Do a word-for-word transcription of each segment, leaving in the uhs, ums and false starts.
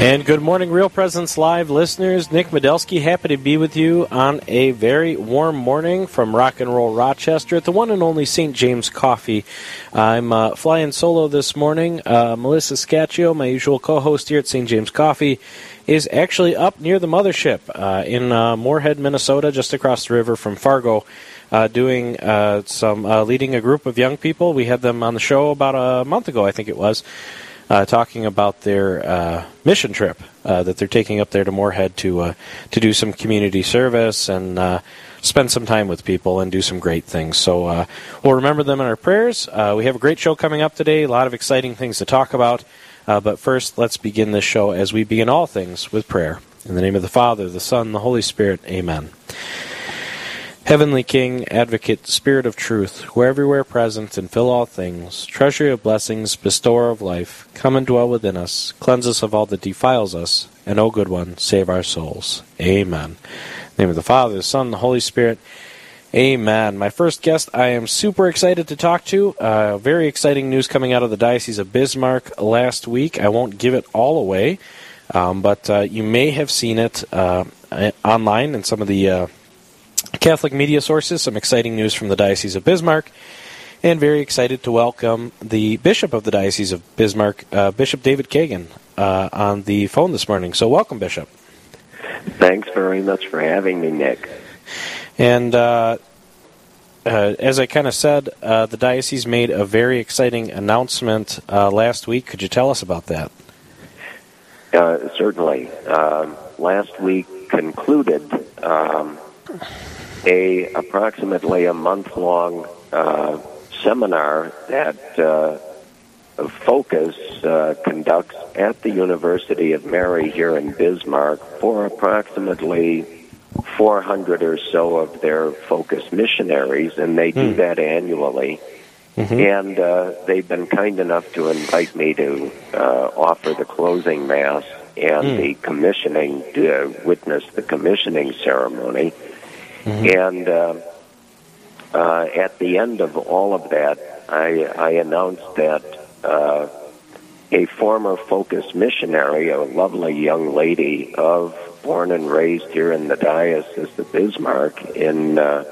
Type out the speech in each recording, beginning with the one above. And good morning, Real Presence Live listeners. Nick Modelski, happy to be with you on a very warm morning from Rock and Roll Rochester at the one and only Saint James Coffee. I'm uh, flying solo this morning. Uh, Melissa Scaccio, my usual co-host here at Saint James Coffee, is actually up near the mothership uh, in uh, Moorhead, Minnesota, just across the river from Fargo, uh, doing uh, some uh, leading a group of young people. We had them on the show about a month ago, I think it was. Uh, talking about their uh, mission trip uh, that they're taking up there to Moorhead to uh, to do some community service and uh, spend some time with people and do some great things. So uh, we'll remember them in our prayers. Uh, we have a great show coming up today, a lot of exciting things to talk about. Uh, but first, let's begin this show as we begin all things with prayer. In the name of the Father, the Son, the Holy Spirit, amen. Heavenly King, Advocate, Spirit of Truth, who everywhere present and fill all things, Treasury of blessings, Bestower of life, come and dwell within us, cleanse us of all that defiles us, and, O good one, save our souls. Amen. In the name of the Father, the Son, and the Holy Spirit. Amen. My first guest I am super excited to talk to. Uh, very exciting news coming out of the Diocese of Bismarck last week. I won't give it all away, um, but uh, you may have seen it uh, online in some of the Uh, Catholic media sources, some exciting news from the Diocese of Bismarck, and very excited to welcome the Bishop of the Diocese of Bismarck, uh, Bishop David Kagan, uh, on the phone this morning. So welcome, Bishop. Thanks very much for having me, Nick. And uh, uh, as I kind of said, uh, the Diocese made a very exciting announcement uh, last week. Could you tell us about that? Uh, certainly. Um, last week concluded Um, A approximately a month-long uh, seminar that uh, Focus uh, conducts at the University of Mary here in Bismarck for approximately four hundred or so of their Focus missionaries, and they do mm. that annually. Mm-hmm. And uh, they've been kind enough to invite me to uh, offer the closing mass and mm. the commissioning, to witness the commissioning ceremony. Mm-hmm. And uh, uh, at the end of all of that, I, I announced that uh, a former Focus missionary, a lovely young lady, of born and raised here in the Diocese of Bismarck in uh,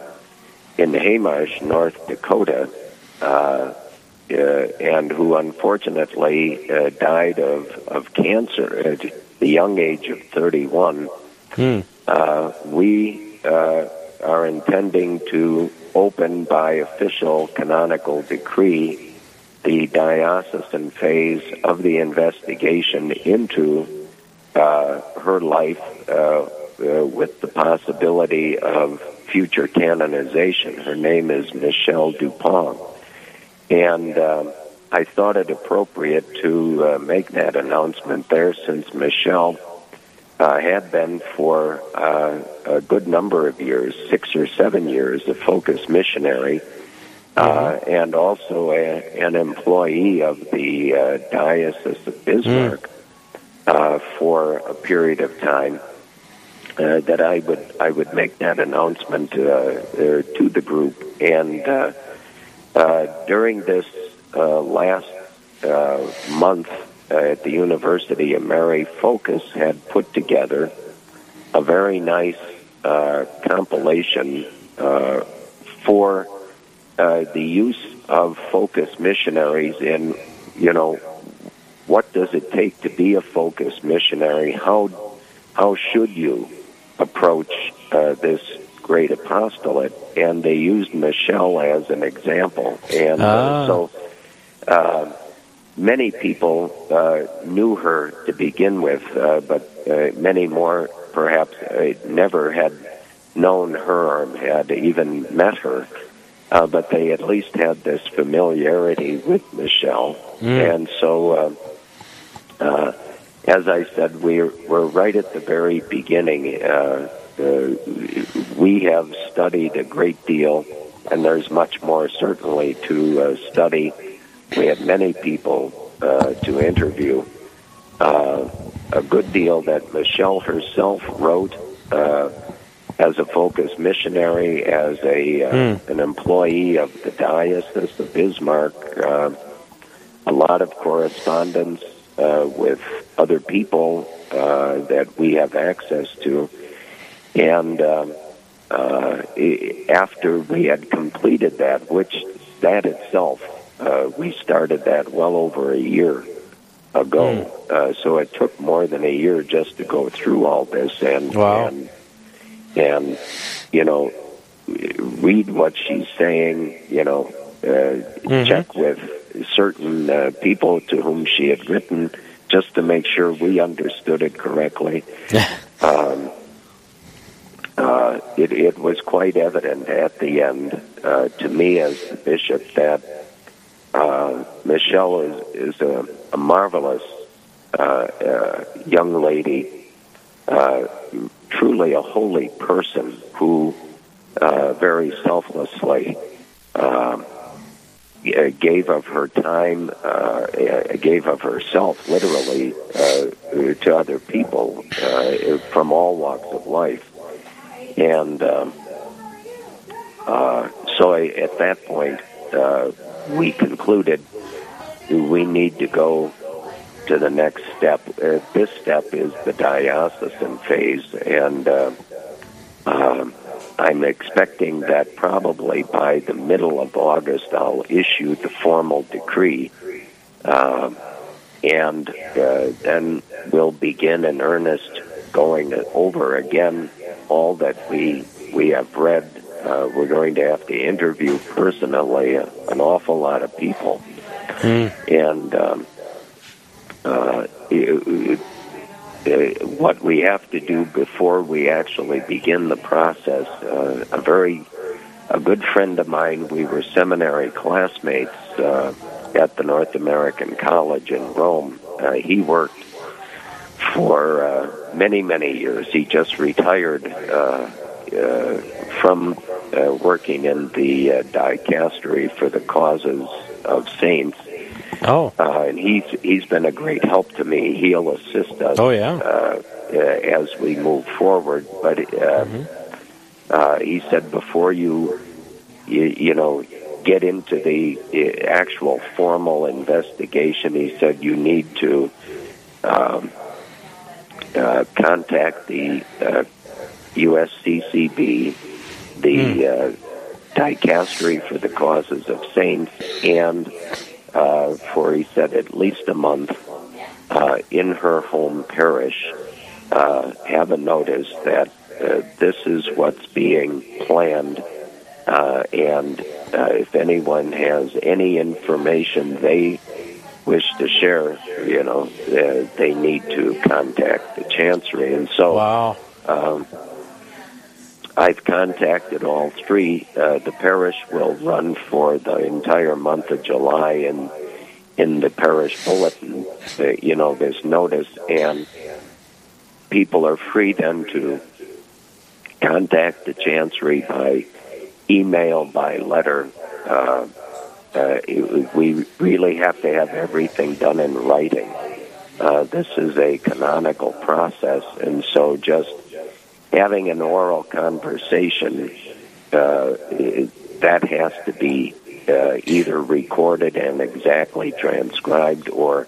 in Haymarsh, North Dakota, uh, uh, and who unfortunately uh, died of of cancer at the young age of thirty-one. Mm. Uh, we. Uh, are intending to open by official canonical decree the diocesan phase of the investigation into uh, her life uh, uh, with the possibility of future canonization. Her name is Michelle Dupont. And uh, I thought it appropriate to uh, make that announcement there since Michelle Uh, had been for uh, a good number of years, six or seven years, a Focus missionary, uh, and also a, an employee of the uh, Diocese of Bismarck uh, for a period of time. Uh, that I would I would make that announcement uh, uh, to the group, and uh, uh, during this uh, last uh, month. Uh, at the University of Mary, Focus had put together a very nice uh, compilation uh, for uh, the use of Focus missionaries in, you know, what does it take to be a Focus missionary? How how should you approach uh, this great apostolate? And they used Michelle as an example. And uh, ah. so... Uh, Many people uh, knew her to begin with, uh, but uh, many more perhaps uh, never had known her or had even met her. uh, but they at least had this familiarity with Michelle. Mm. And so, uh, uh, as I said, we were right at the very beginning. Uh, uh, we have studied a great deal, and there's much more certainly to uh, study. We had many people uh, to interview. Uh, a good deal that Michelle herself wrote uh, as a Focus missionary, as a uh, mm. an employee of the Diocese of Bismarck. Uh, a lot of correspondence uh, with other people uh, that we have access to. And uh, uh, after we had completed that, which that itself, uh, we started that well over a year ago. Mm. Uh, so it took more than a year just to go through all this and, wow. and, and, you know, read what she's saying, you know, uh, mm-hmm. check with certain uh, people to whom she had written just to make sure we understood it correctly. Yeah. Um, uh, it, it was quite evident at the end uh, to me as the bishop that Uh, Michelle is, is a, a marvelous uh, uh, young lady, uh, truly a holy person who uh, very selflessly uh, gave of her time, uh, gave of herself literally uh, to other people uh, from all walks of life. And um, uh, so I, at that point, uh, we concluded we need to go to the next step. Uh, this step is the diocesan phase, and uh, um, I'm expecting that probably by the middle of August I'll issue the formal decree, uh, and uh, then we'll begin in earnest going over again all that we we have read. Uh, we're going to have to interview personally a, an awful lot of people. Mm. And um, uh, it, it, uh, what we have to do before we actually begin the process, uh, a very a good friend of mine, we were seminary classmates uh, at the North American College in Rome. Uh, he worked for uh, many, many years. He just retired uh Uh, from uh, working in the uh, Dicastery for the Causes of Saints. Oh. Uh, and he's, he's been a great help to me. He'll assist us oh, yeah. uh, uh, as we move forward. But uh, mm-hmm. uh, he said before you, you, you know, get into the actual formal investigation, he said you need to um, uh, contact the uh U S C C B, the mm. uh, Dicastery for the Causes of Saints, and uh, for, he said, at least a month uh, in her home parish, uh, have a notice that uh, this is what's being planned, uh, and uh, if anyone has any information they wish to share, you know, uh, they need to contact the Chancery. And so... Wow. Um, I've contacted all three. Uh, the parish will run for the entire month of July in, in the parish bulletin, uh, you know, this notice. And people are free then to contact the Chancery by email, by letter. Uh, uh, it, we really have to have everything done in writing. Uh, this is a canonical process, and so just having an oral conversation, uh, it, that has to be uh, either recorded and exactly transcribed, or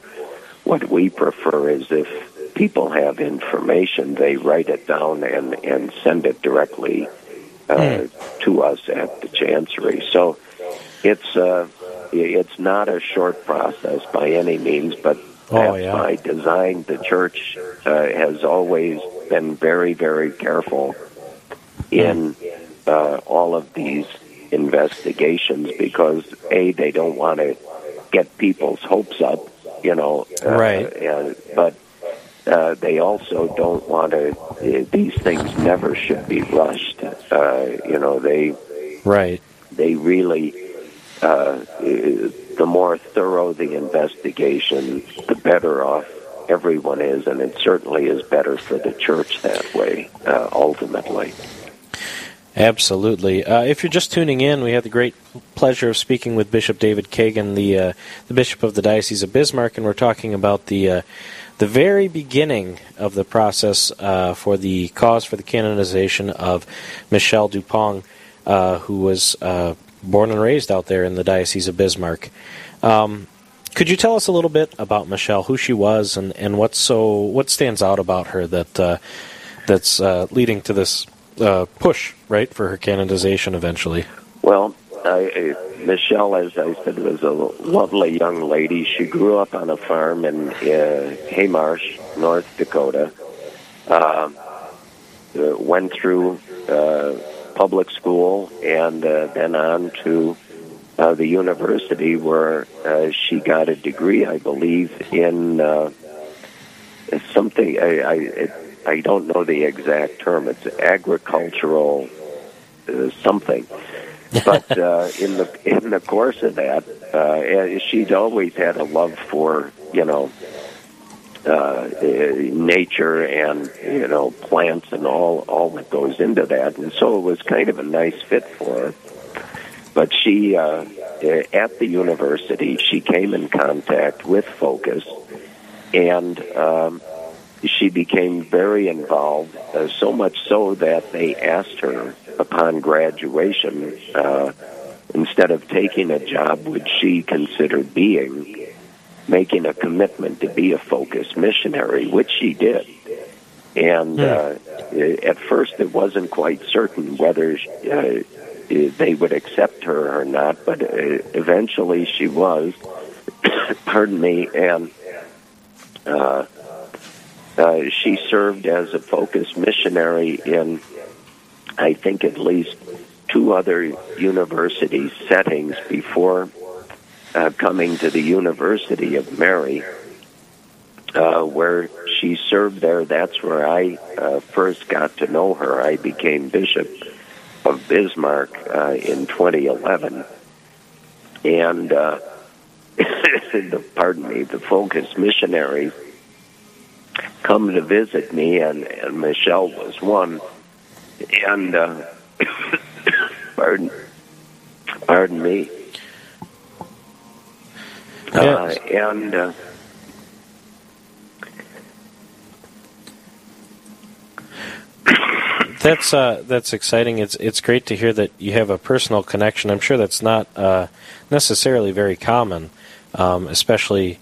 what we prefer is if people have information, they write it down and, and send it directly uh, mm. to us at the Chancery. So it's uh, it's not a short process by any means, but that's oh, yeah. by design. The church uh, has always been very, very careful in uh, all of these investigations because, A, they don't want to get people's hopes up, you know. Uh, right. And, but uh, they also don't want to, uh, these things never should be rushed. Uh, you know, they... Right. they really, uh, the more thorough the investigation, the better off everyone is, and it certainly is better for the church that way, uh, ultimately. Absolutely. Uh, if you're just tuning in, we had the great pleasure of speaking with Bishop David Kagan, the uh, the Bishop of the Diocese of Bismarck, and we're talking about the uh, the very beginning of the process uh, for the cause for the canonization of Michelle Dupont, uh, who was uh, born and raised out there in the Diocese of Bismarck. Um, could you tell us a little bit about Michelle, who she was, and, and what's so what stands out about her that uh, that's uh, leading to this Uh, push, right, for her canonization eventually? Well, I, uh, Michelle, as I said, was a lovely young lady. She grew up on a farm in uh, Haymarsh, North Dakota, uh, went through uh, public school and uh, then on to uh, the university where uh, she got a degree, I believe, in uh, something... I. I it, I don't know the exact term. It's agricultural uh, something. But uh, in the in the course of that, uh, she'd always had a love for, you know, uh, nature and, you know, plants and all, all that goes into that. And so it was kind of a nice fit for her. But she, uh, at the university, she came in contact with Focus and... Um, she became very involved, uh, so much so that they asked her upon graduation, uh, instead of taking a job, would she consider being, making a commitment to be a Focus missionary, which she did. And uh, at first it wasn't quite certain whether uh, they would accept her or not, but uh, eventually she was, pardon me, and... Uh, Uh, she served as a Focus missionary in, I think, at least two other university settings before uh, coming to the University of Mary, uh, where she served there. That's where I uh, first got to know her. I became Bishop of Bismarck uh, in twenty eleven. And, uh, the, pardon me, the Focus missionaries come to visit me, and, and Michelle was one. And, uh, pardon, pardon me. Uh, and, uh, That's uh, that's exciting. It's it's great to hear that you have a personal connection. I'm sure that's not uh, necessarily very common, um, especially...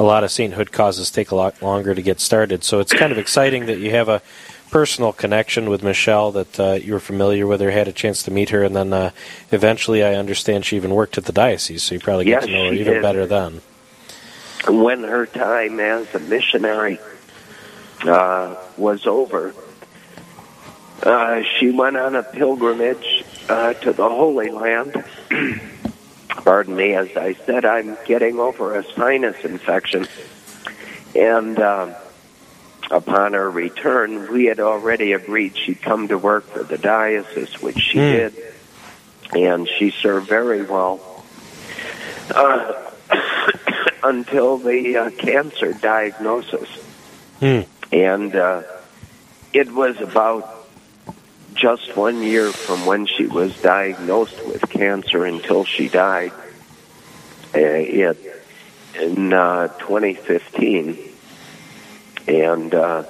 A lot of sainthood causes take a lot longer to get started, so it's kind of exciting that you have a personal connection with Michelle, that uh, you were familiar with her, had a chance to meet her, and then uh, eventually I understand she even worked at the diocese, so you probably yes, get to know her even did. better then. When her time as a missionary uh, was over, uh, she went on a pilgrimage uh, to the Holy Land. Pardon me, as I said, I'm getting over a sinus infection. And uh, upon her return, we had already agreed she'd come to work for the diocese, which she mm. did. And she served very well uh, until the uh, cancer diagnosis. Mm. And uh, it was about... just one year from when she was diagnosed with cancer until she died uh, it, in uh, twenty fifteen. And uh,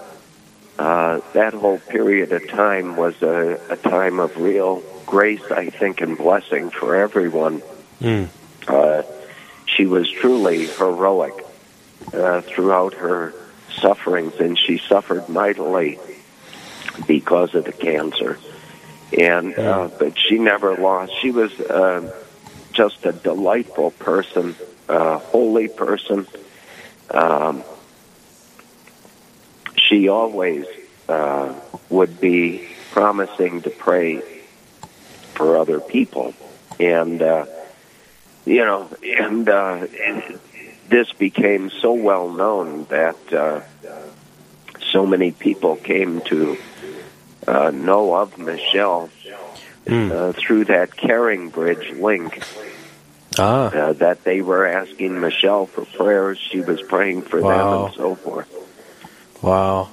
uh, that whole period of time was a, a time of real grace, I think, and blessing for everyone. Mm. Uh, she was truly heroic uh, throughout her sufferings, and she suffered mightily because of the cancer. And uh, but she never lost. She was uh, just a delightful person, a holy person. Um, she always uh, would be promising to pray for other people. And, uh, you know, and, uh, and this became so well known that uh, so many people came to Uh, know of Michelle mm. uh, through that CaringBridge link. Ah. Uh, that they were asking Michelle for prayers. She was praying for wow. them and so forth. Wow.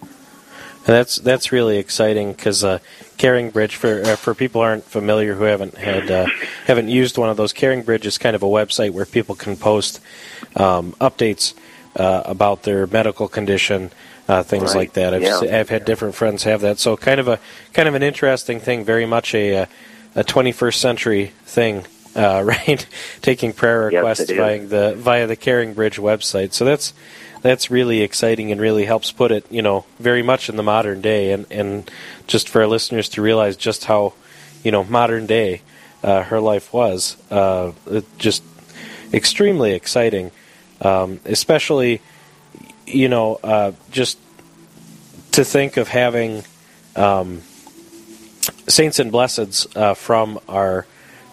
And that's that's really exciting because uh, CaringBridge, for uh, for people who aren't familiar, who haven't had uh, haven't used one of those, CaringBridge is kind of a website where people can post um, updates uh, about their medical condition, uh, things right. like that. I've, yeah. I've had different friends have that, so kind of a kind of an interesting thing, very much a a twenty-first century thing. Uh, right, taking prayer requests yes, via the via the CaringBridge website. So that's that's really exciting and really helps put it, you know, very much in the modern day, and, and just for our listeners to realize just how, you know, modern day uh, her life was. Uh, just extremely exciting, um, especially, you know, uh, just to think of having um, saints and blesseds uh, from our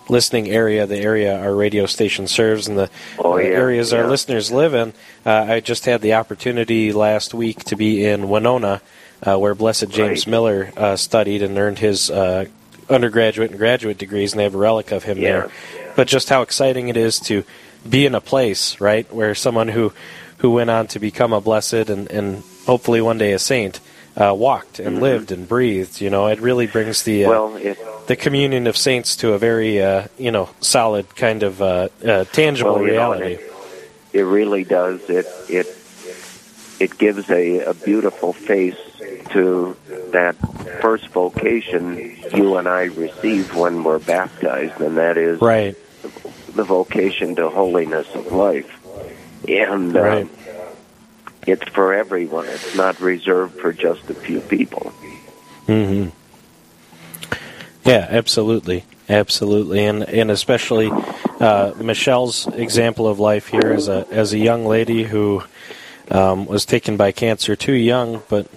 listening area, the area our radio station serves, and the oh, yeah, areas yeah. our listeners live in. Uh, I just had the opportunity last week to be in Winona, uh, where Blessed James right. Miller uh, studied and earned his uh, undergraduate and graduate degrees, and they have a relic of him yeah. there. Yeah. But just how exciting it is to be in a place, right, where someone who, who went on to become a blessed and, and hopefully one day a saint uh, walked and mm-hmm. lived and breathed. You know, it really brings the... Uh, well, it- the communion of saints to a very, uh, you know, solid kind of uh, uh, tangible well, reality. Know, it, it really does. It it it gives a, a beautiful face to that first vocation you and I received when we're baptized, and that is right. the vocation to holiness of life. And uh, right. it's for everyone. It's not reserved for just a few people. Mm-hmm. Yeah, absolutely, absolutely, and and especially uh, Michelle's example of life here as a as a young lady who um, was taken by cancer too young, but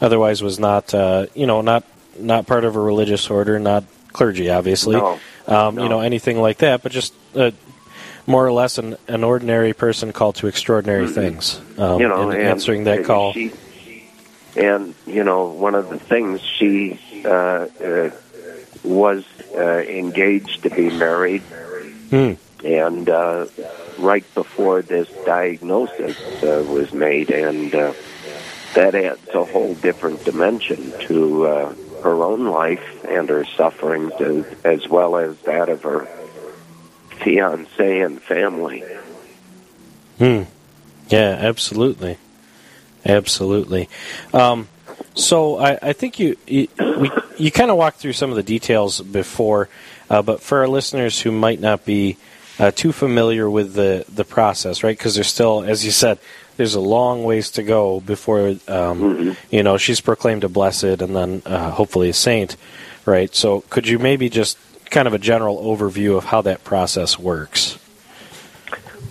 otherwise was not uh, you know not not part of a religious order, not clergy, obviously, no. Um, no. you know anything like that, but just uh, more or less an, an ordinary person called to extraordinary mm-hmm. things. Um, you know, and and answering that call. She, and you know, one of the things she. Uh, uh, was uh, engaged to be married, mm. and uh, right before this diagnosis uh, was made, and uh, that adds a whole different dimension to uh, her own life and her sufferings, as, as well as that of her fiance and family. Mm. Yeah, absolutely, absolutely. Um, so I, I think you, you we. You kind of walked through some of the details before, uh, but for our listeners who might not be uh, too familiar with the, the process, right? Because there's still, as you said, there's a long ways to go before, um, mm-hmm. you know, she's proclaimed a blessed and then uh, hopefully a saint, right? So could you maybe just kind of a general overview of how that process works?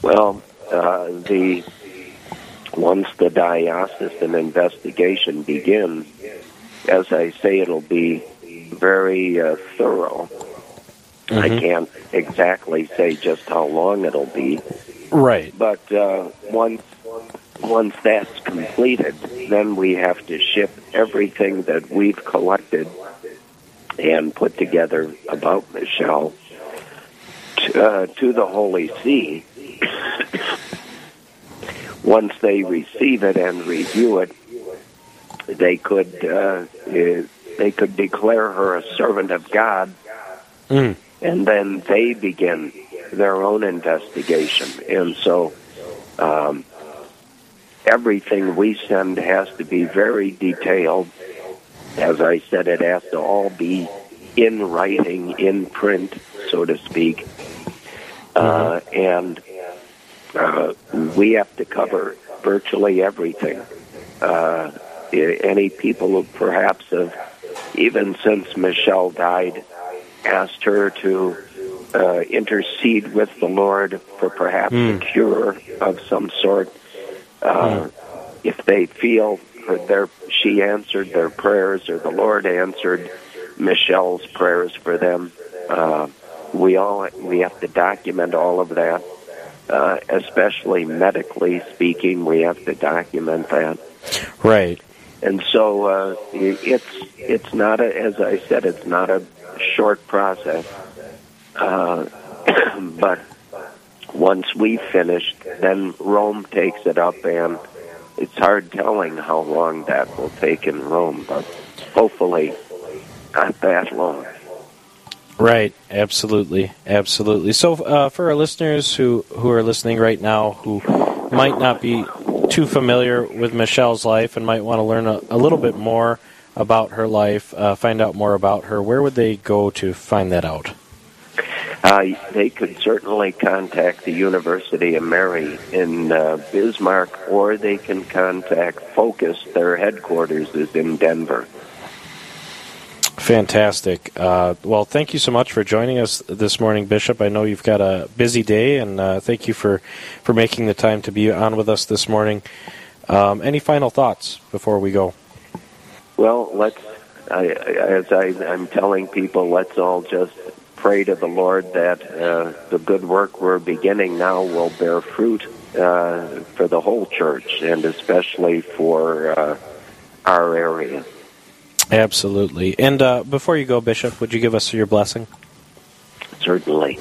Well, uh, the once the diocesan investigation begins, as I say, it'll be very uh, thorough. Mm-hmm. I can't exactly say just how long it'll be. Right. But uh, once once that's completed, then we have to ship everything that we've collected and put together about Michelle to, uh, to the Holy See. Once they receive it and review it, they could uh, they could declare her a servant of God, mm. and then they begin their own investigation. And so um, everything we send has to be very detailed. As I said, it has to all be in writing, in print, so to speak. Uh, and uh, we have to cover virtually everything. Uh Any people who perhaps have, even since Michelle died, asked her to uh, intercede with the Lord for perhaps mm. a cure of some sort. Uh, mm. If they feel her, their, she answered their prayers or the Lord answered Michelle's prayers for them, uh, we all we have to document all of that, uh, especially medically speaking. We have to document that. Right. And so uh, it's it's not a, as I said, it's not a short process, uh, but once we finished, then Rome takes it up, and it's hard telling how long that will take in Rome, but hopefully not that long. Right, absolutely, absolutely. So uh, for our listeners who, who are listening right now who might not be too familiar with Michelle's life and might want to learn a, a little bit more about her life, uh, find out more about her, where would they go to find that out? Uh, they could certainly contact the University of Mary in uh, Bismarck, or they can contact Focus. Their headquarters is in Denver. Fantastic. Uh, well, thank you so much for joining us this morning, Bishop. I know you've got a busy day, and uh, thank you for, for making the time to be on with us this morning. Um, any final thoughts before we go? Well, let's, I, as I, I'm telling people, let's all just pray to the Lord that uh, the good work we're beginning now will bear fruit uh, for the whole church, and especially for uh, our area. Absolutely. And uh, before you go, Bishop, would you give us your blessing? Certainly.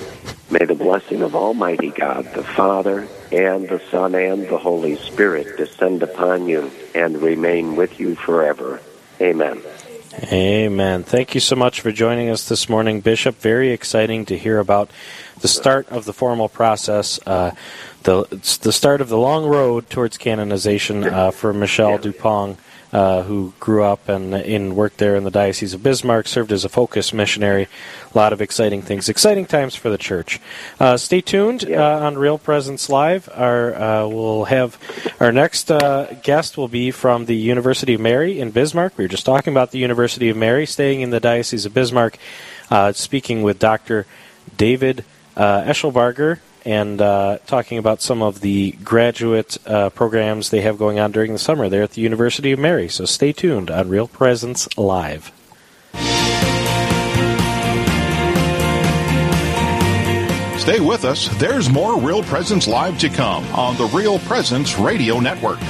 May the blessing of Almighty God, the Father, and the Son, and the Holy Spirit descend upon you and remain with you forever. Amen. Amen. Thank you so much for joining us this morning, Bishop. Very exciting to hear about the start of the formal process, uh, the it's the start of the long road towards canonization uh, for Michelle Dupont, uh, who grew up and in worked there in the Diocese of Bismarck, served as a Focus missionary. A lot of exciting things. Exciting times for the church. Uh, stay tuned uh, on Real Presence Live. Our uh, we'll have our next uh, guest will be from the University of Mary in Bismarck. We were just talking about the University of Mary, staying in the Diocese of Bismarck, uh, speaking with Doctor David uh, Eshelbarger, and uh, talking about some of the graduate uh, programs they have going on during the summer there at the University of Mary. So stay tuned on Real Presence Live. Stay with us. There's more Real Presence Live to come on the Real Presence Radio Network.